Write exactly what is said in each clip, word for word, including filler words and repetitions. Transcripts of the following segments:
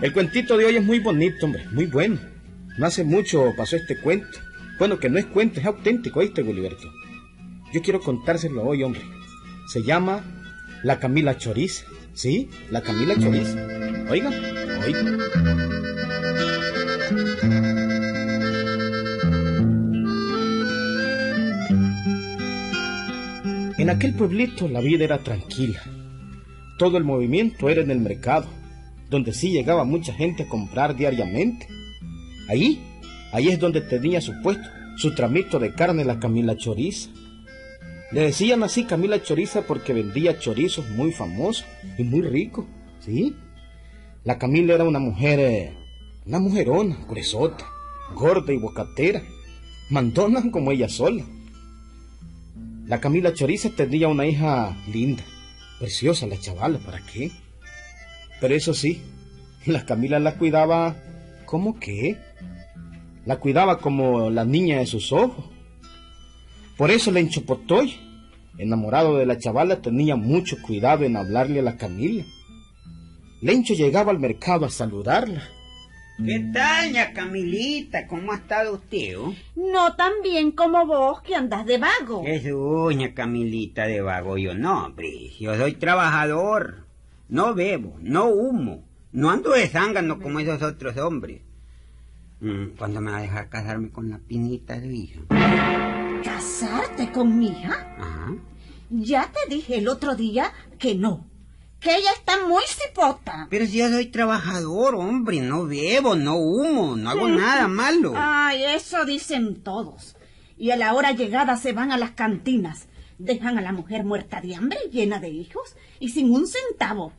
El cuentito de hoy es muy bonito, hombre, muy bueno. No hace mucho pasó este cuento. Bueno, que no es cuento, es auténtico, ¿oíste, Gulliverto? Yo quiero contárselo hoy, hombre. Se llama La Camila Choriza. ¿Sí? La Camila Choriza. Oigan, oigan. En aquel pueblito la vida era tranquila. Todo el movimiento era en el mercado, donde sí llegaba mucha gente a comprar diariamente. Ahí, ahí es donde tenía su puesto, su tramito de carne, la Camila Choriza. Le decían así Camila Choriza porque vendía chorizos muy famosos y muy ricos, ¿sí? La Camila era una mujer, eh, una mujerona, gruesota, gorda y bocatera, mandona como ella sola. La Camila Choriza tenía una hija linda, preciosa la chavala, ¿para qué? Pero eso sí, la Camila la cuidaba, ¿cómo qué? La cuidaba como la niña de sus ojos. Por eso Lencho Potoy, enamorado de la chavala, tenía mucho cuidado en hablarle a la Camila. Lencho llegaba al mercado a saludarla. ¿Qué tal, ña Camilita? ¿Cómo ha estado usted? Oh? No tan bien como vos, que andas de vago. Eso, ña Camilita, de vago yo no, hombre. Yo soy trabajador, no bebo, no humo, no ando de zángano como esos otros hombres. ¿Cuándo me va a dejar casarme con la pinita de hija? ¿Casarte con mi hija? Ajá. Ya te dije el otro día que no, que ella está muy cipota. Pero si yo soy trabajador, hombre, no bebo, no humo, no hago nada malo. Ay, eso dicen todos. Y a la hora llegada se van a las cantinas, dejan a la mujer muerta de hambre, llena de hijos y sin un centavo.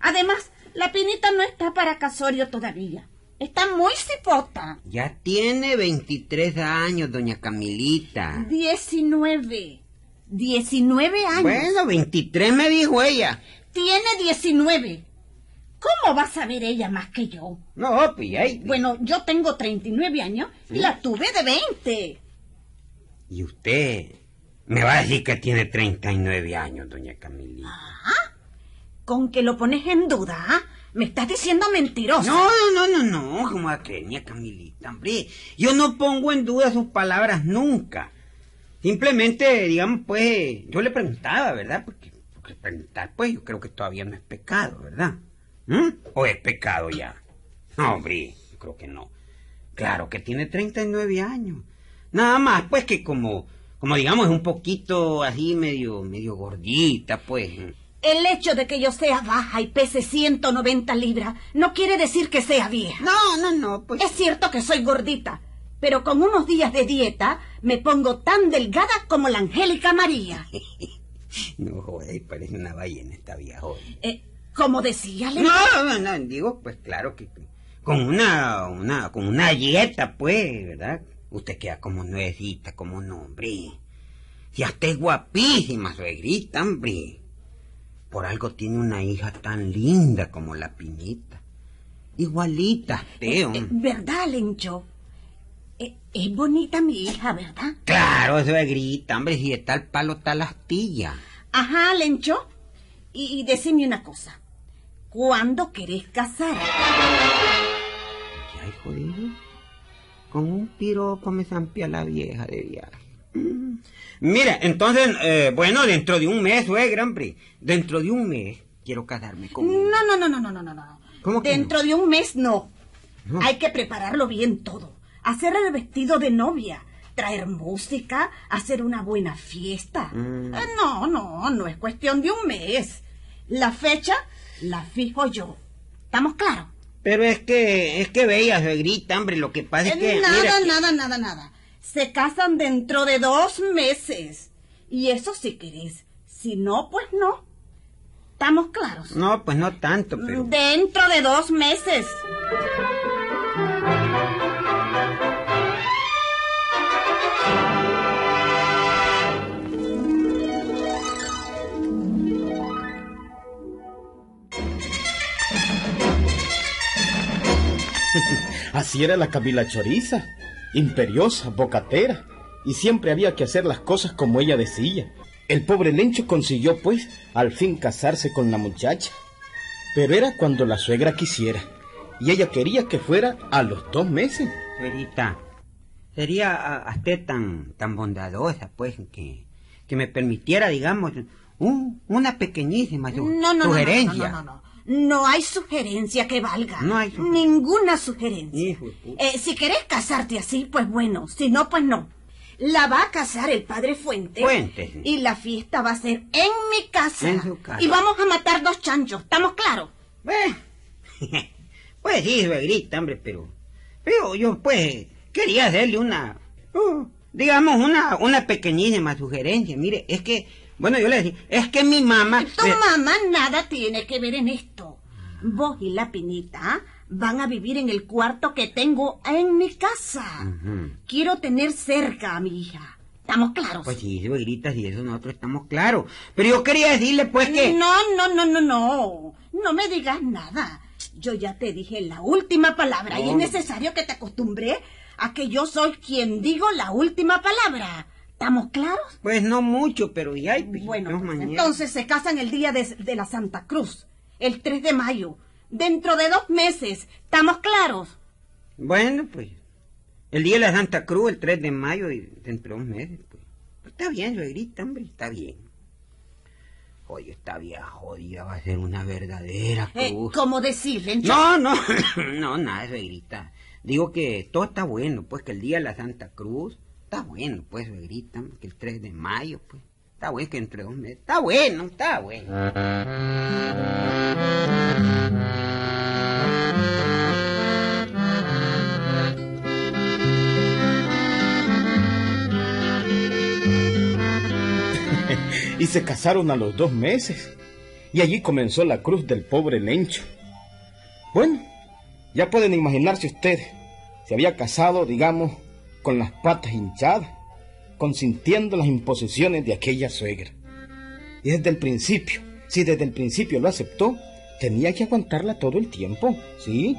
Además, la pinita no está para casorio todavía. Está muy cipota. Ya tiene veintitrés años, doña Camilita. Diecinueve. Diecinueve años. Bueno, veintitrés me dijo ella. Tiene diecinueve. ¿Cómo va a saber ella más que yo? No, pues ya. Bueno, yo tengo treinta y nueve años y ¿sí? La tuve de veinte. ¿Y usted me va a decir que tiene treinta y nueve años, doña Camilita? ¿Ah? ¿Con que lo pones en duda, ah? ¿Me estás diciendo mentirosa? No, no, no, no, no, como a que ni a Camilita, hombre. Yo no pongo en duda sus palabras nunca. Simplemente, digamos, pues, yo le preguntaba, ¿verdad? Porque, porque preguntar, pues, yo creo que todavía no es pecado, ¿verdad? ¿Mm? ¿O es pecado ya? No, hombre, yo creo que no. Claro que tiene treinta y nueve años. Nada más, pues, que como, como digamos, es un poquito así medio, medio gordita, pues. El hecho de que yo sea baja y pese ciento noventa libras no quiere decir que sea vieja. No, no, no, pues... Es cierto que soy gordita, pero con unos días de dieta me pongo tan delgada como la Angélica María. No, joder, parece una ballena esta vieja hoy. Eh, ¿Cómo decía, Lencho? No, no, no, digo, pues claro que con una, una, con una dieta, pues, ¿verdad? Usted queda como nuevecita, como un hombre. Ya esté guapísima, suegrita, hombre. Por algo tiene una hija tan linda como la pinita. Igualita, Teo. ¿Verdad, Lencho? Es, es bonita mi hija, ¿verdad? Claro, suegrita, hombre, si está el palo, está la astilla. Ajá, Lencho. Y, y decime una cosa. ¿Cuándo querés casar? Ya, hijo de... Con un piropo me zampia la vieja de viaje. Mira, entonces, eh, bueno, dentro de un mes, suegra, hombre. Dentro de un mes quiero casarme con... No, no, no, no, no, no, no. ¿Cómo que dentro no? de un mes no. no. Hay que prepararlo bien todo. Hacer el vestido de novia, traer música, hacer una buena fiesta. Mm. Eh, no, no, no es cuestión de un mes. La fecha la fijo yo. ¿Estamos claros? Pero es que, es que bella, suegrita, hombre, lo que pasa es que... Eh, nada, mira, nada, que... nada, nada. Se casan dentro de dos meses. Y eso si querés. Si no, pues no. ¿Estamos claros? No, pues no tanto, pero... Dentro de dos meses. Así era la Camila Choriza. Imperiosa, bocatera, y siempre había que hacer las cosas como ella decía. El pobre Lencho consiguió, pues, al fin casarse con la muchacha. Pero era cuando la suegra quisiera, y ella quería que fuera a los dos meses. Verita, sería usted tan, tan bondadosa, pues, que, que me permitiera, digamos, un, una pequeñísima su, no, no, sugerencia. No, no, no, no, no, no. No hay sugerencia que valga. No hay sugerencia. Ninguna sugerencia. Eh, si querés casarte así, pues bueno. Si no, pues no. La va a casar el padre Fuentes. Fuentes. Y la fiesta va a ser en mi casa. En su casa. Y vamos a matar dos chanchos. ¿Estamos claros? Eh, pues sí, suegrita, hombre, pero... Pero yo, pues, quería hacerle una... Uh, digamos, una, una pequeñísima sugerencia. Mire, es que... Bueno, yo le decía, es que mi mamá... Tu me... mamá nada tiene que ver en esto. Vos y la Pinita van a vivir en el cuarto que tengo en mi casa. Uh-huh. Quiero tener cerca a mi hija. ¿Estamos claros? Pues sí, suegrita, y eso nosotros estamos claros. Pero yo quería decirle, pues, que... No, no, no, no, no. No me digas nada. Yo ya te dije la última palabra. No. Y es necesario que te acostumbré a que yo soy quien digo la última palabra. ¿Estamos claros? Pues no mucho, pero ya hay... Bueno, pues, entonces se casan el día de, de la Santa Cruz, el tres de mayo, dentro de dos meses. ¿Estamos claros? Bueno, pues, el día de la Santa Cruz, el tres de mayo, y dentro de dos meses, pues. Pues está bien, suegrita, hombre, está bien. Oye, esta vieja jodida va a ser una verdadera cruz. Eh, ¿Cómo decirle? No, no, no, nada, suegrita. Digo que todo está bueno, pues, que el día de la Santa Cruz... Está bueno, pues, suegrita, que el tres de mayo, pues. Está bueno, que entre dos meses. Está bueno, está bueno. Y se casaron a los dos meses. Y allí comenzó la cruz del pobre Lencho. Bueno, ya pueden imaginarse ustedes. Se había casado, digamos... con las patas hinchadas, consintiendo las imposiciones de aquella suegra. Y desde el principio, si desde el principio lo aceptó, tenía que aguantarla todo el tiempo, ¿sí?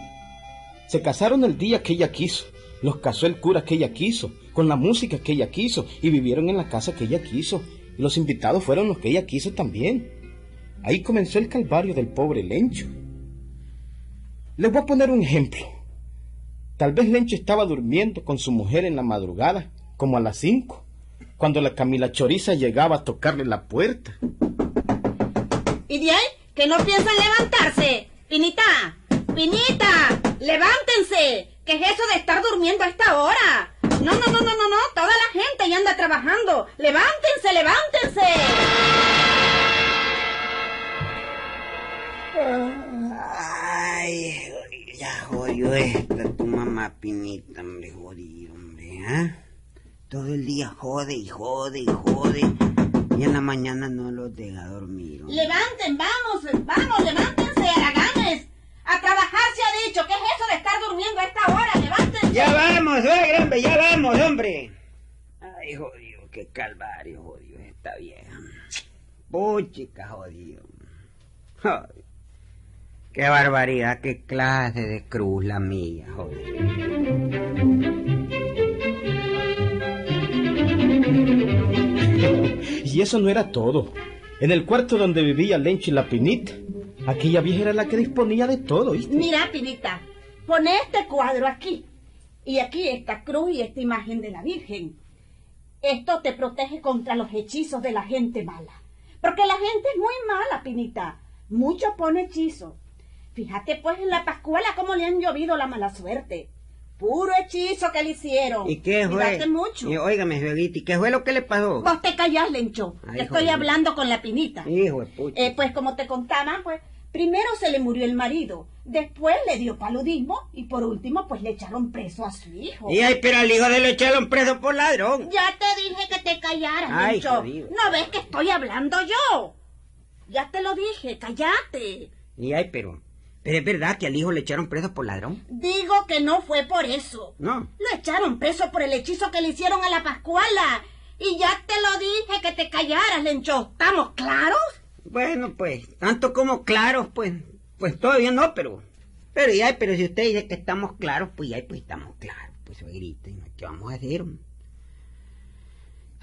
Se casaron el día que ella quiso, los casó el cura que ella quiso, con la música que ella quiso, y vivieron en la casa que ella quiso, y los invitados fueron los que ella quiso también. Ahí comenzó el calvario del pobre Lencho. Les voy a poner un ejemplo. Tal vez Lencho estaba durmiendo con su mujer en la madrugada, como a las cinco, cuando la Camila Choriza llegaba a tocarle la puerta. ¿Y de ahí? ¿Que no piensan levantarse? ¡Pinita! ¡Pinita! ¡Levántense! ¿Qué es eso de estar durmiendo a esta hora? No, no, no, no, no, no. Toda la gente ya anda trabajando. ¡Levántense, levántense! Ay... Ya jodió esta tu mamá Pinita, hombre, jodido, hombre, ¿eh? Todo el día jode y jode y jode, y en la mañana no los deja dormir, hombre. ¡Levanten, vamos, vamos, levántense, haraganes! ¡A trabajar se ha dicho! ¿Qué es eso de estar durmiendo a esta hora? ¡Levántense! ¡Ya vamos, suegra, hombre, ya vamos, hombre! Ay, jodido, qué calvario, jodido, esta vieja. Puchica, jodido. Ay. ¡Qué barbaridad! ¡Qué clase de cruz la mía, joder! Y eso no era todo. En el cuarto donde vivía Lencho y la Pinita, aquella vieja era la que disponía de todo, ¿viste? Mira, Pinita, pon este cuadro aquí. Y aquí esta cruz y esta imagen de la Virgen. Esto te protege contra los hechizos de la gente mala. Porque la gente es muy mala, Pinita. Mucho pone hechizos. Fíjate pues en la Pascuala cómo le han llovido la mala suerte. Puro hechizo que le hicieron. ¿Y qué fue? Fíjate mucho. Y, óigame, suegrita, ¿y qué fue lo que le pasó? Vos te callás, Lencho. Ay, te estoy hablando con la Pinita. Hijo de puta. Eh, pues como te contaban, pues, primero se le murió el marido, después le dio paludismo y por último, pues, le echaron preso a su hijo. Y ay, pero al hijo de él le echaron preso por ladrón. Ya te dije que te callaras, ay, Lencho. Jodido. ¿No ves que estoy hablando yo? Ya te lo dije, cállate. Y ay, pero... ¿Pero es verdad que al hijo le echaron preso por ladrón? Digo que no fue por eso. No. Lo echaron preso por el hechizo que le hicieron a la Pascuala. Y ya te lo dije que te callaras, Lencho. ¿Estamos claros? Bueno, pues, tanto como claros, pues, pues todavía no, pero... Pero ya, pero si usted dice que estamos claros, pues ya, pues estamos claros. Pues, suegrita, ¿qué vamos a hacer?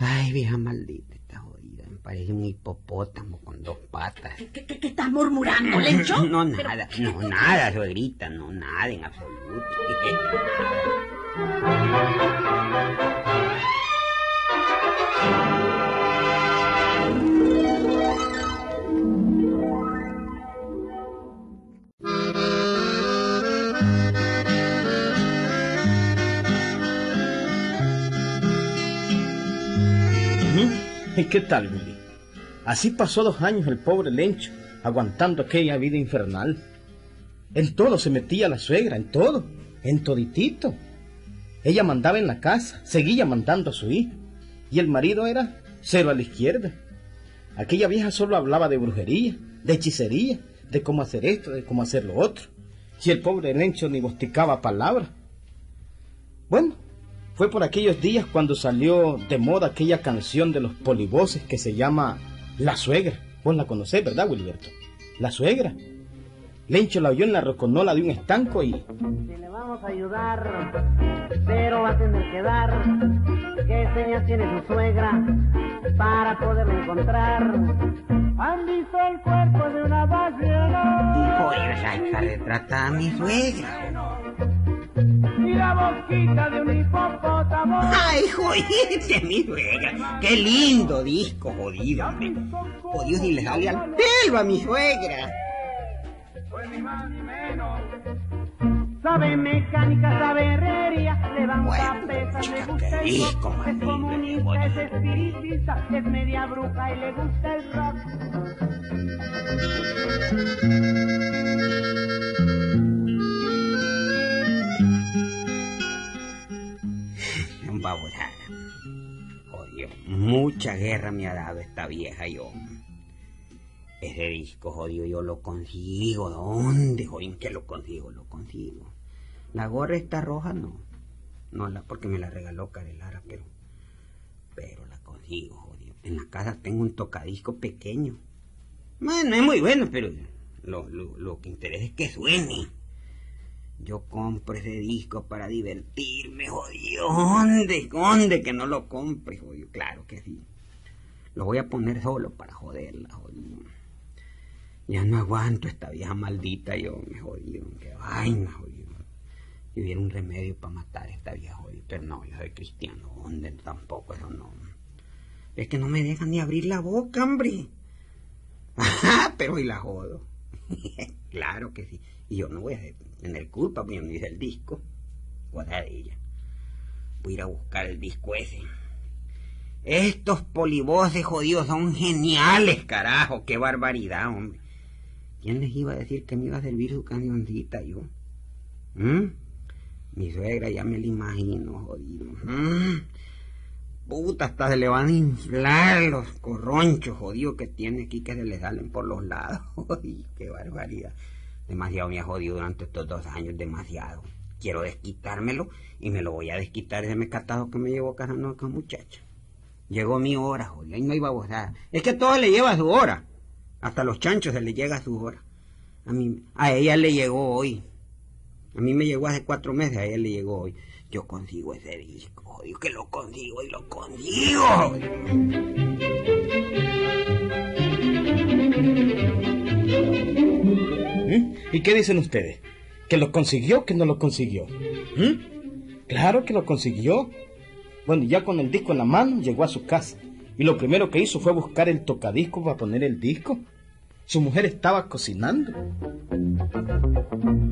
Ay, vieja maldita, está jodida. Me parece un hipopótamo con dos patas. ¿Qué, qué, qué estás murmurando, Lencho? No, nada, Pero... no, nada, suegrita, no, nada en absoluto. ¿Qué tal, Willy? Así pasó dos años el pobre Lencho, aguantando aquella vida infernal. En todo se metía la suegra, en todo, en toditito. Ella mandaba en la casa, seguía mandando a su hijo, y el marido era cero a la izquierda. Aquella vieja solo hablaba de brujería, de hechicería, de cómo hacer esto, de cómo hacer lo otro. Y el pobre Lencho ni masticaba palabra. Bueno, fue por aquellos días cuando salió de moda aquella canción de los Polivoces que se llama La Suegra. Vos la conocés, ¿verdad, Wilberto? La Suegra. Lencho la oyó en la roconola de un estanco y... Si le vamos a ayudar, pero va a tener que dar. ¿Qué señas tiene su suegra para poderla encontrar? Han visto el cuerpo de una vaciana. Dijo, yo ya retratar a mi suegra. Y la boquita de un hipopótamo. ¡Ay, jodiste, mi suegra! ¡Qué lindo disco, jodido, hombre! ¡Oh, Dios, ni le sale al pelo a mi suegra! Pues ni más ni menos. Sabe mecánica, sabe herrería, levanta pesas, le gusta el rock, es comunista, es espiritista, es media bruja y le gusta el rock. Baborada. Oh, Dios, mucha guerra me ha dado esta vieja yo. Ese disco, jodido, yo lo consigo. ¿Dónde, jodín, que lo consigo? Lo consigo. La gorra está roja, no. No, la porque me la regaló Carelara, pero... Pero la consigo, jodido. En la casa tengo un tocadisco pequeño. Bueno, es muy bueno, pero... Lo, lo, lo que interesa es que suene. Yo compro ese disco para divertirme, jodido. ¿Dónde? ¿Dónde que no lo compre, jodido? Claro que sí. Lo voy a poner solo para joderla, jodido. Ya no aguanto esta vieja maldita, yo, me jodido. Qué vaina, jodido. Si hubiera un remedio para matar a esta vieja, jodido. Pero no, yo soy cristiano. ¿Dónde? Tampoco, eso no. Es que no me dejan ni abrir la boca, hombre. Ajá, pero hoy la jodo. Claro que sí. Y yo no voy a tener culpa porque yo no hice el disco. Guarda de ella. Voy a ir a buscar el disco ese. Estos Polivoces jodidos son geniales, carajo. Qué barbaridad, hombre. ¿Quién les iba a decir que me iba a servir su cancioncita yo? ¿Mm? Mi suegra ya me la imagino, jodido. ¿Mm? Puta, hasta se le van a inflar los corronchos jodidos que tiene aquí, que se le salen por los lados. Uy, qué barbaridad. Demasiado me ha jodido durante estos dos años, demasiado. Quiero desquitármelo y me lo voy a desquitar ese mecatado que me llevó cargando acá, muchacha. Llegó mi hora, jodido, y no iba a gozar. Es que todo le lleva a su hora. Hasta a los chanchos se le llega a su hora. A mí, a ella le llegó hoy. A mí me llegó hace cuatro meses, a ella le llegó hoy. Yo consigo ese disco, jodido, que lo consigo y lo consigo. Jodido. ¿Y qué dicen ustedes? ¿Que lo consiguió o que no lo consiguió? ¿Mm? Claro que lo consiguió. Bueno, ya con el disco en la mano llegó a su casa. Y lo primero que hizo fue buscar el tocadisco para poner el disco. Su mujer estaba cocinando.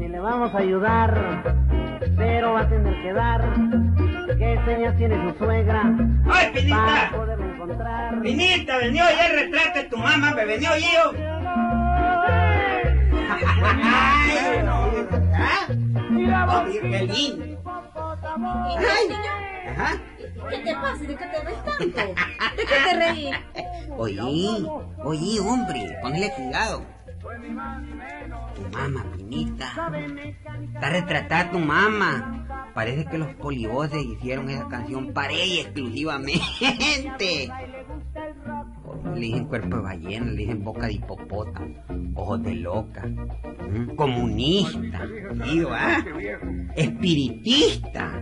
Si le vamos a ayudar... Pero va a tener que dar. ¿Qué señas tiene su suegra? ¡Ay, Pinita! Pinita, vení hoy el retrato de tu mamá, me vení hoy yo. ¡Ay, no! ¿Ah? ¡Oh, qué lindo! ¡Ay! Ajá. ¿Qué te pasa? ¿De qué te reís tanto? ¿De qué te reís? Oye, oye, hombre, ponle cuidado. Tu mamá, Pinita. Está retratada tu mamá. Parece que los Polivoces hicieron esa canción para ella exclusivamente. Le dicen cuerpo de ballena, le dicen boca de hipopótamo, ojos de loca, comunista, digo, ¿ah? Espiritista.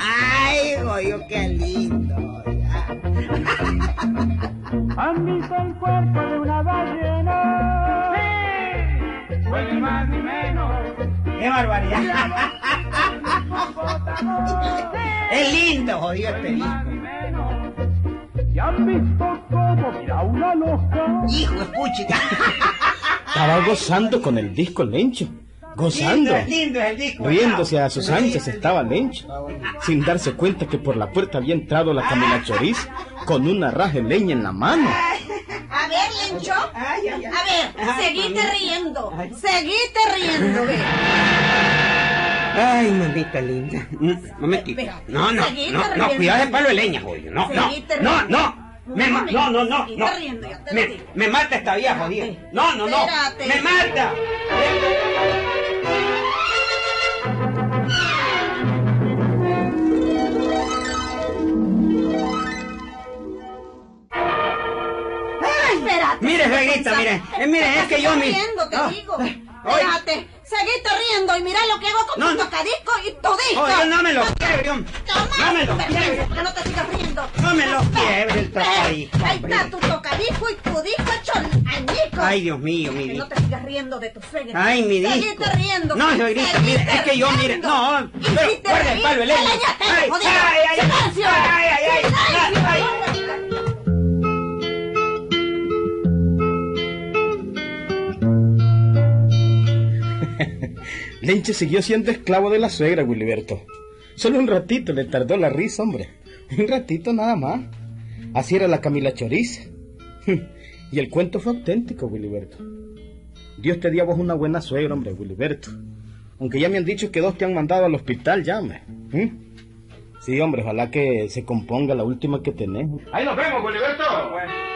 Ay, oye, qué lindo. ¿Has visto el cuerpo de una ballena? ¡Sí! No ni más ni menos. ¡Qué barbaridad! ¡Es lindo, jodido el pelín! ¿Y han visto cómo mira una loca? ¡Hijo de puchica! Estaba gozando con el disco Lencho. Gozando, lindo, lindo el disco, riéndose a sus anchas estaba Lencho, sin darse cuenta que por la puerta había entrado la Camila Choriza con una raja de leña en la mano. A ver, Lencho, a ver, seguite riendo, seguite riendo, ve. Ay, mamita linda, mamita, no, no, no, no, cuidado del palo de leña, jodido, no, no, no, no. Me ma no, no, no, no. Me, me mata esta vieja, jodida. No, no, no. Espérate. Me mata. Ay, espérate. Mire, suegrita, mire. Eh, mire, es que yo me... riendo, te digo. Espérate. Seguiste riendo y mira lo que hago con no, tu no. tocadisco y tu disco. Oh, yo no me lo quiebre, hombre. No me lo quiebre. Que no te sigas riendo. No me lo quiebre el tocadisco. Ahí está tu tocadisco y tu disco hecho añicos. Ay, Dios mío, mi disco. Que no te sigas riendo de tu suegra. Ay, mi disco. Seguiste riendo. No, yo grito, mire, es que yo, mire. No, pero guarda el palo, el leño. Ay, ay, ay. ¡Silencio! Ay, ay, ay. Ay, ay. Lencho siguió siendo esclavo de la suegra, Guiliberto. Solo un ratito le tardó la risa, hombre. Un ratito nada más. Así era la Camila Choriza. Y el cuento fue auténtico, Guiliberto. Dios te dio a vos una buena suegra, hombre, Guiliberto. Aunque ya me han dicho que dos te han mandado al hospital, ya, hombre. ¿Mm? Sí, hombre, ojalá que se componga la última que tenés. Ahí nos vemos, Guiliberto. Bueno.